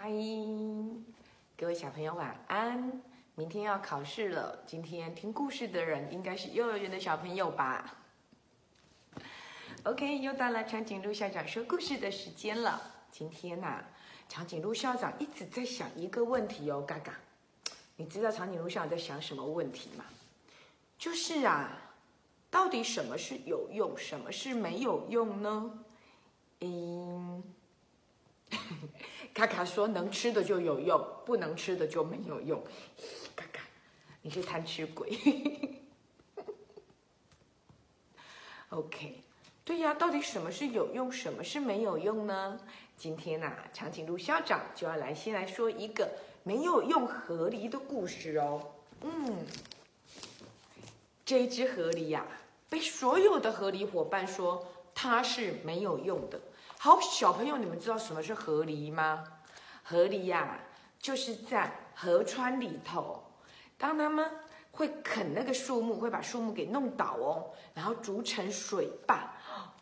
嗨，各位小朋友晚安！明天要考试了，今天听故事的人应该是幼儿园的小朋友吧 ？OK， 又到了长颈鹿校长说故事的时间了。今天啊，长颈鹿校长一直在想一个问题哦，嘎嘎，你知道长颈鹿校长在想什么问题吗？就是啊，到底什么是有用，什么是没有用呢？卡卡说：“能吃的就有用，不能吃的就没有用。”卡卡，你是贪吃鬼。OK， 对呀，到底什么是有用，什么是没有用呢？今天啊，长颈鹿校长就要先来说一个没有用河狸的故事哦。这只河狸呀，被所有的河狸伙伴说它是没有用的。 好，小朋友，你们知道什么是河狸吗？河狸呀，就是在河川里头，当他们会啃那个树木，会把树木给弄倒哦，然后筑成水坝。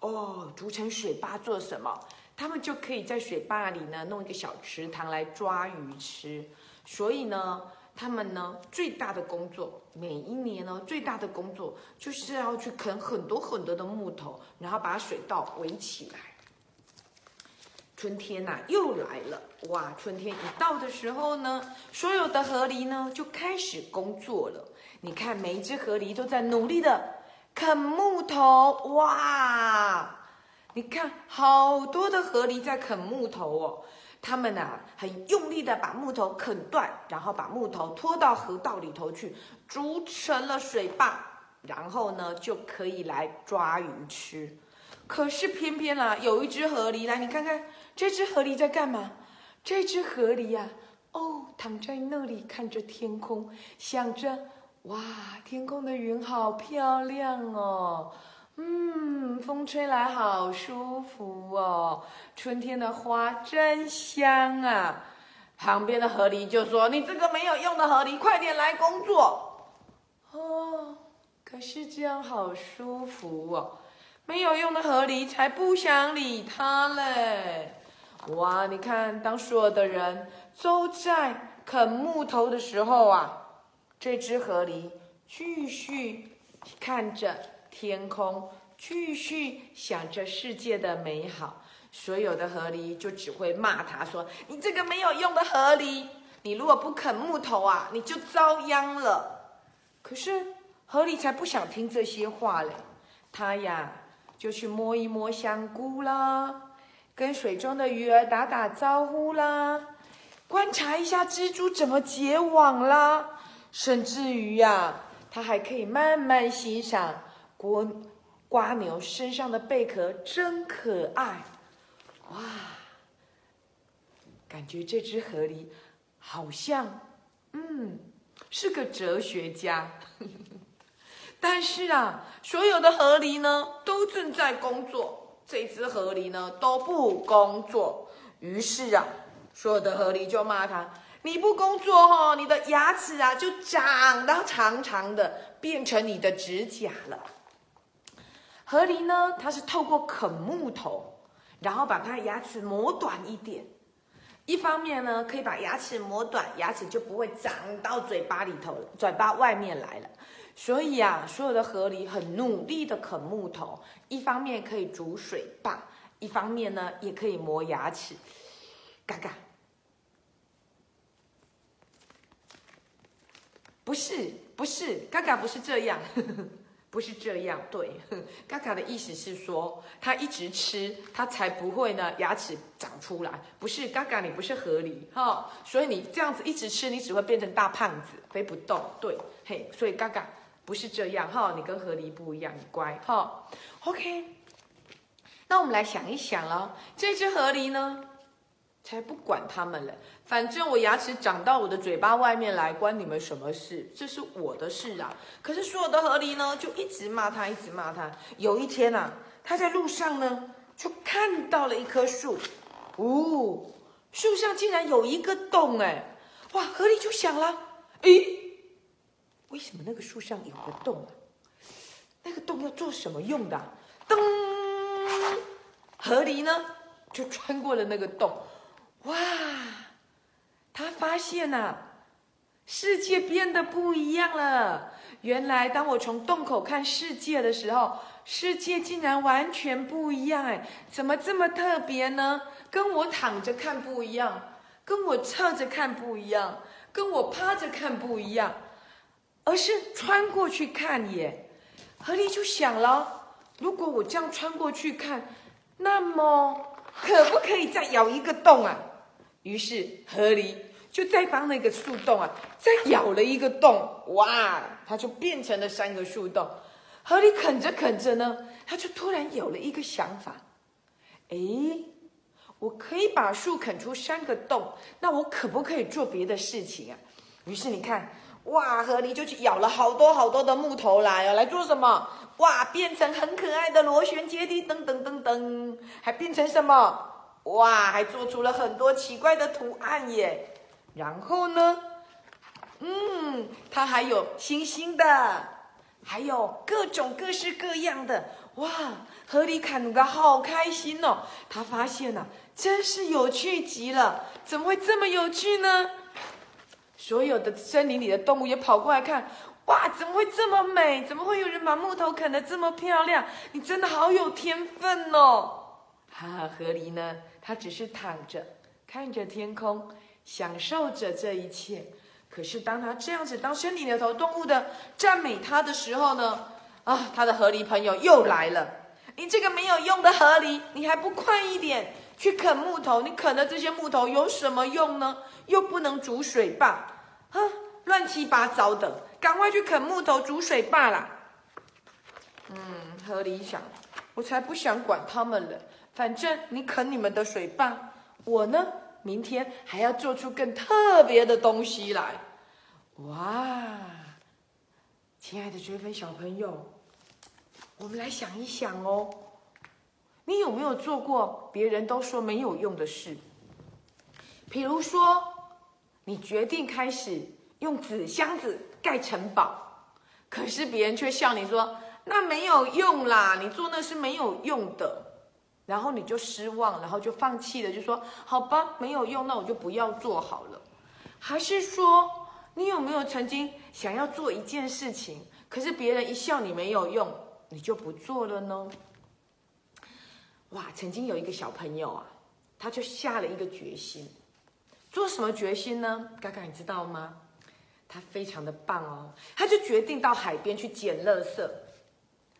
哦，筑成水坝做什么？他们就可以在水坝里呢弄一个小池塘来抓鱼吃。所以呢，他们呢最大的工作，每一年呢最大的工作就是要去啃很多很多的木头，然后把水道围起来。 春天呐，又来了哇！春天一到的时候呢，所有的河狸呢就开始工作了。你看，每一只河狸都在努力的啃木头哇！你看，好多的河狸在啃木头哦。它们啊，很用力的把木头啃断，然后把木头拖到河道里头去，筑成了水坝，然后呢就可以来抓鱼吃。 可是偏偏啦，有一只河狸，来你看看这只河狸在干嘛？这只河狸呀，哦，躺在那里看着天空，想着哇，天空的云好漂亮哦，风吹来好舒服哦，春天的花真香啊。旁边的河狸就说：“你这个没有用的河狸，快点来工作。”哦，可是这样好舒服哦。 没有用的河狸才不想理它嘞！哇，你看，当所有的人都在啃木头的时候啊，这只河狸继续看着天空，继续想着世界的美好。所有的河狸就只会骂它说：“你这个没有用的河狸，你如果不啃木头啊，你就遭殃了。”可是河狸才不想听这些话嘞，它呀。 就去摸一摸香菇啦，跟水中的鱼儿打打招呼啦，观察一下蜘蛛怎么结网啦，甚至于呀，它还可以慢慢欣赏瓜牛身上的贝壳，真可爱！哇，感觉这只河狸好像，是个哲学家。但是啊，所有的河狸呢都正在工作，这只河狸呢都不工作。于是啊，所有的河狸就骂它：“你不工作哦，你的牙齿啊就长得长长的，变成你的指甲了。”河狸呢，它是透过啃木头，然后把它的牙齿磨短一点。一方面呢，可以把牙齿磨短，牙齿就不会长到嘴巴里头了，嘴巴外面来了。 所以啊，所有的河狸很努力的啃木头，一方面可以筑水坝，一方面呢也可以磨牙齿。嘎嘎，不是不是，嘎嘎不是这样，呵呵不是这样。对，嘎嘎的意思是说，它一直吃，它才不会呢牙齿长出来。不是嘎嘎，你不是河狸哈，所以你这样子一直吃，你只会变成大胖子，飞不动。对，嘿，所以嘎嘎。 不是这样哈，你跟河狸不一样，你乖哈。OK， 那我们来想一想了，这只河狸呢，才不管他们了，反正我牙齿长到我的嘴巴外面来，关你们什么事？这是我的事啊。可是所有的河狸呢，就一直骂他，一直骂他。有一天啊，他在路上呢，就看到了一棵树，哦，树上竟然有一个洞哎，哇！河狸就想了，诶。 为什么那个树上有个洞啊？那个洞要做什么用的啊？噔，河狸呢就穿过了那个洞，哇！他发现啊，世界变得不一样了。原来当我从洞口看世界的时候，世界竟然完全不一样哎！怎么这么特别呢？跟我躺着看不一样，跟我侧着看不一样，跟我趴着看不一样，而是穿过去看耶。何丽就想了，如果我这样穿过去看，那么可不可以再咬一个洞啊？于是河狸就再帮那个树洞啊，再咬了一个洞，哇，它就变成了3个树洞。河狸啃着啃着呢，它就突然有了一个想法，诶，我可以把树啃出3个洞，那我可不可以做别的事情啊？于是你看，哇，河狸就去咬了好多好多的木头来啊，来做什么？哇，变成很可爱的螺旋阶梯，噔噔噔噔，还变成什么？哇，还做出了很多奇怪的图案耶！然后呢，它还有星星的，还有各种各式各样的。哇，河狸看了个好开心哦！他发现啊，真是有趣极了，怎么会这么有趣呢？所有的森林里的动物也跑过来看，哇，怎么会这么美？怎么会有人把木头啃得这么漂亮？你真的好有天分哦！河狸呢，它只是躺着看着天空，享受着这一切。可是当它这样子，当森林里头动物的赞美它的时候呢，啊，它的河狸朋友又来了。你这个没有用的河狸，你还不快一点去啃木头？你啃的这些木头有什么用呢？又不能煮水坝，乱七八糟的，赶快去啃木头煮水坝啦！河狸想，我才不想管他们了。反正你啃你们的水坝，我呢，明天还要做出更特别的东西来。哇，亲爱的追分小朋友，我们来想一想哦，你有没有做过别人都说没有用的事？比如说，你决定开始用纸箱子盖城堡，可是别人却笑你说，那没有用啦，你做那是没有用的。然后你就失望，然后就放弃了，就说好吧，没有用，那我就不要做好了。还是说，你有没有曾经想要做一件事情，可是别人一笑你没有用，你就不做了呢？哇，曾经有一个小朋友啊，他就下了一个决心，做什么决心呢？嘎嘎，你知道吗？他非常的棒哦，他就决定到海边去捡垃圾，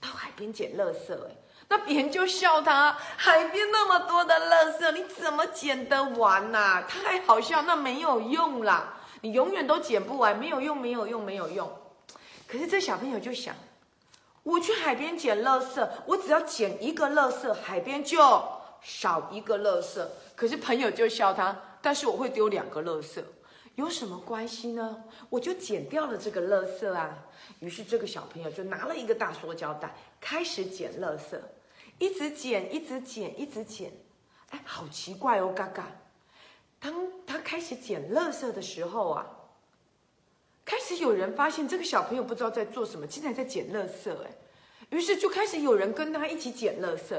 到海边捡垃圾哎。那别人就笑他，海边那么多的垃圾，你怎么捡得完呐？太好笑，那没有用啦，你永远都捡不完，没有用，没有用，没有用。可是这小朋友就想，我去海边捡垃圾，我只要捡一个垃圾，海边就少一个垃圾。可是朋友就笑他，但是我会丢2个垃圾，有什么关系呢？我就捡掉了这个垃圾啊。于是这个小朋友就拿了一个大塑胶袋，开始捡垃圾。一直捡，一直捡，一直捡，哎，好奇怪哦，嘎嘎。当他开始捡垃圾的时候啊，开始有人发现这个小朋友不知道在做什么，竟然在捡垃圾，哎。于是就开始有人跟他一起捡垃圾。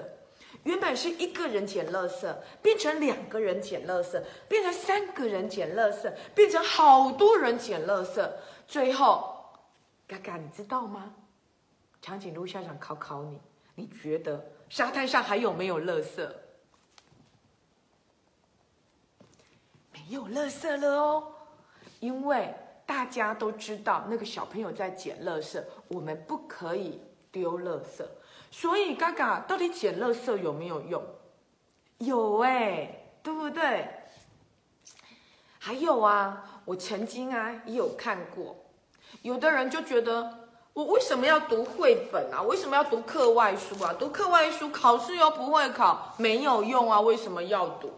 原本是一个人捡垃圾，变成2个人捡垃圾，变成3个人捡垃圾，变成好多人捡垃圾。最后，嘎嘎，你知道吗？长颈鹿校长考考你，你觉得沙滩上还有没有垃圾？没有垃圾了哦，因为大家都知道那个小朋友在捡垃圾，我们不可以丢垃圾。所以嘎嘎，到底捡垃圾有没有用？有哎，对不对？还有啊，我曾经啊也有看过，有的人就觉得，我为什么要读绘本啊？为什么要读课外书啊？读课外书考试又不会考，没有用啊！为什么要读？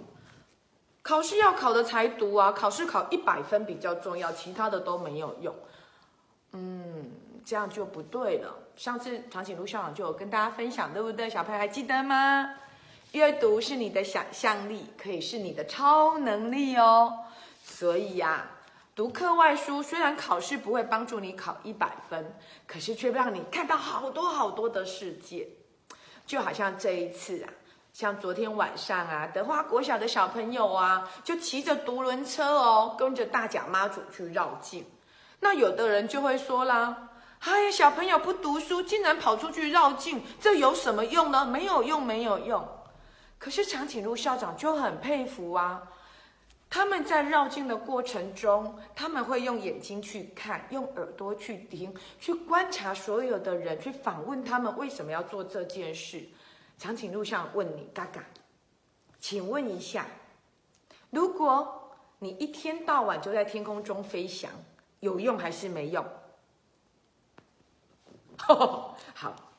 考试要考的才读啊！考试考100分比较重要，其他的都没有用。这样就不对了。上次长颈鹿校长就有跟大家分享，对不对？小朋友还记得吗？阅读是你的想象力，可以是你的超能力哦。所以呀，读课外书虽然考试不会帮助你考100分，可是却让你看到好多好多的世界。就好像这一次啊，像昨天晚上啊，德化国小的小朋友啊，就骑着独轮车哦，跟着大甲妈祖去绕境。那有的人就会说啦，哎呀，小朋友不读书，竟然跑出去绕境，这有什么用呢？没有用，没有用。可是长颈鹿校长就很佩服啊，他们在绕境的过程中，他们会用眼睛去看，用耳朵去听，去观察所有的人，去访问他们为什么要做这件事。长颈鹿校长问你，嘎嘎，请问一下，如果你一天到晚就在天空中飞翔，有用还是没用？好，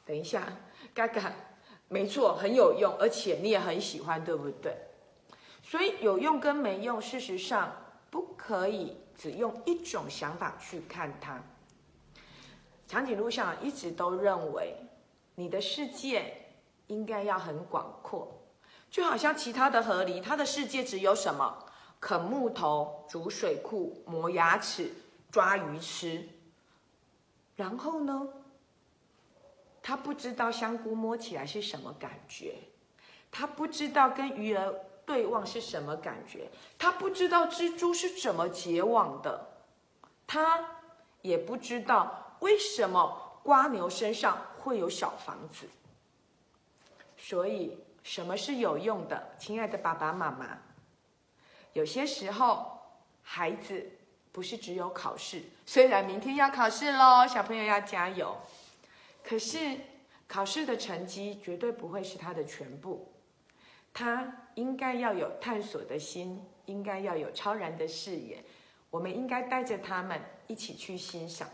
等一下，嘎嘎，没错，很有用，而且你也很喜欢，对不对？所以有用跟没用，事实上不可以只用一种想法去看它。长颈鹿校长一直都认为，你的世界应该要很广阔，就好像其他的河狸，它的世界只有什么？啃木头、煮水库、磨牙齿、抓鱼吃。然后呢，他不知道香菇摸起来是什么感觉，他不知道跟鱼儿对望是什么感觉，他不知道蜘蛛是怎么结网的，他也不知道为什么蝸牛身上会有小房子。所以，什么是有用的？亲爱的爸爸妈妈，有些时候，孩子不是只有考试，虽然明天要考试咯，小朋友要加油。可是，考试的成绩绝对不会是他的全部，他应该要有探索的心，应该要有超然的视野，我们应该带着他们一起去欣赏。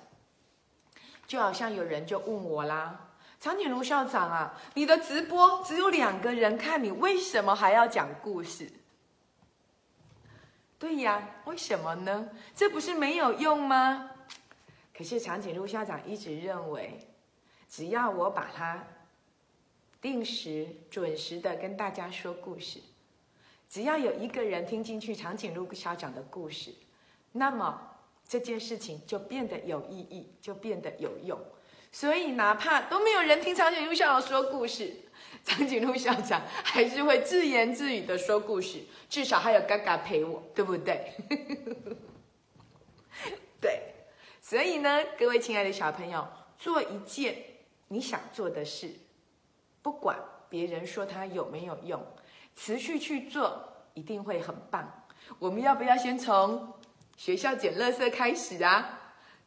就好像有人就问我啦，长颈鹿校长啊，你的直播只有2个人看，你为什么还要讲故事？对呀，为什么呢？这不是没有用吗？可是长颈鹿校长一直认为，只要我把它定时、准时的跟大家说故事，只要有1个人听进去长颈鹿校长的故事，那么这件事情就变得有意义，就变得有用。所以，哪怕都没有人听长颈鹿校长说故事，长颈鹿校长还是会自言自语的说故事，至少还有嘎嘎陪我，对不对？对，所以呢，各位亲爱的小朋友，做一件你想做的事，不管别人说它有没有用，持续去做，一定会很棒。我们要不要先从学校捡垃圾开始啊？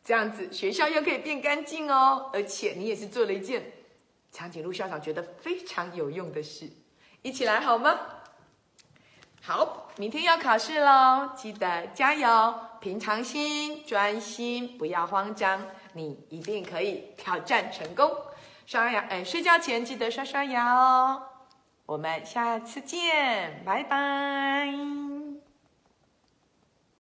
这样子学校又可以变干净哦，而且你也是做了一件长颈鹿校长觉得非常有用的事，一起来好吗？好，明天要考试咯，记得加油，平常心，专心，不要慌张，你一定可以挑战成功。刷牙，睡觉前记得刷牙哦。我们下次见，拜拜。